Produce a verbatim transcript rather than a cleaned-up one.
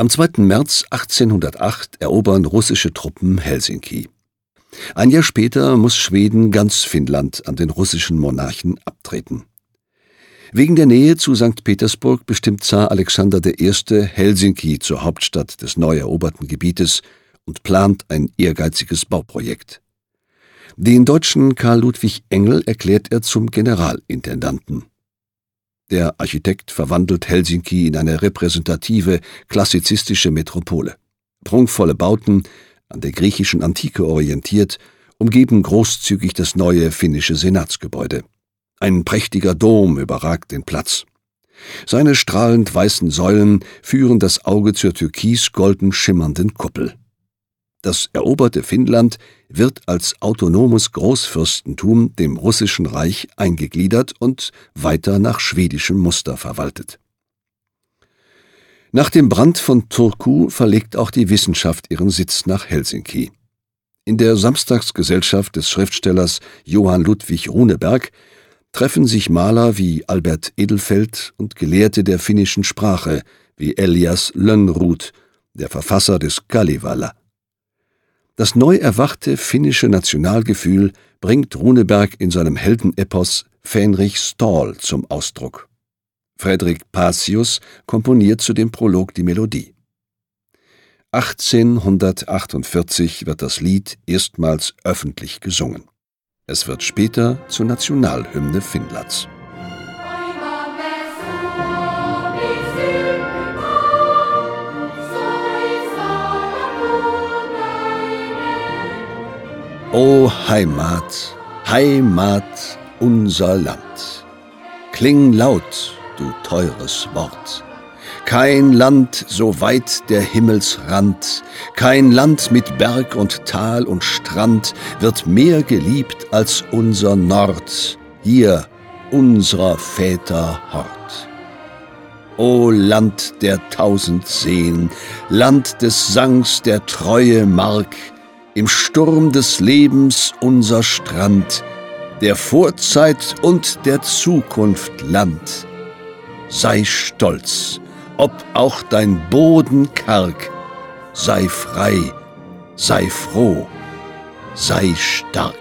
Am zweiten März achtzehnhundertacht erobern russische Truppen Helsinki. Ein Jahr später muss Schweden ganz Finnland an den russischen Monarchen abtreten. Wegen der Nähe zu Sankt Petersburg bestimmt Zar Alexander der Erste Helsinki zur Hauptstadt des neu eroberten Gebietes und plant ein ehrgeiziges Bauprojekt. Den Deutschen Karl Ludwig Engel erklärt er zum Generalintendanten. Der Architekt verwandelt Helsinki in eine repräsentative, klassizistische Metropole. Prunkvolle Bauten, an der griechischen Antike orientiert, umgeben großzügig das neue finnische Senatsgebäude. Ein prächtiger Dom überragt den Platz. Seine strahlend weißen Säulen führen das Auge zur türkis-golden schimmernden Kuppel. Das eroberte Finnland wird als autonomes Großfürstentum dem Russischen Reich eingegliedert und weiter nach schwedischem Muster verwaltet. Nach dem Brand von Turku verlegt auch die Wissenschaft ihren Sitz nach Helsinki. In der Samstagsgesellschaft des Schriftstellers Johann Ludwig Runeberg treffen sich Maler wie Albert Edelfeld und Gelehrte der finnischen Sprache wie Elias Lönnrot, der Verfasser des Kalevala. Das neu erwachte finnische Nationalgefühl bringt Runeberg in seinem Heldenepos Fähnrich Stahl zum Ausdruck. Fredrik Pacius komponiert zu dem Prolog die Melodie. achtzehnhundertachtundvierzig wird das Lied erstmals öffentlich gesungen. Es wird später zur Nationalhymne Finnlands. O Heimat, Heimat, unser Land, kling laut, du teures Wort. Kein Land so weit der Himmelsrand, kein Land mit Berg und Tal und Strand wird mehr geliebt als unser Nord, hier unserer Väter Hort. O Land der tausend Seen, Land des Sangs der Treue Mark, im Sturm des Lebens unser Strand, der Vorzeit und der Zukunft Land. Sei stolz, ob auch dein Boden karg, sei frei, sei froh, sei stark.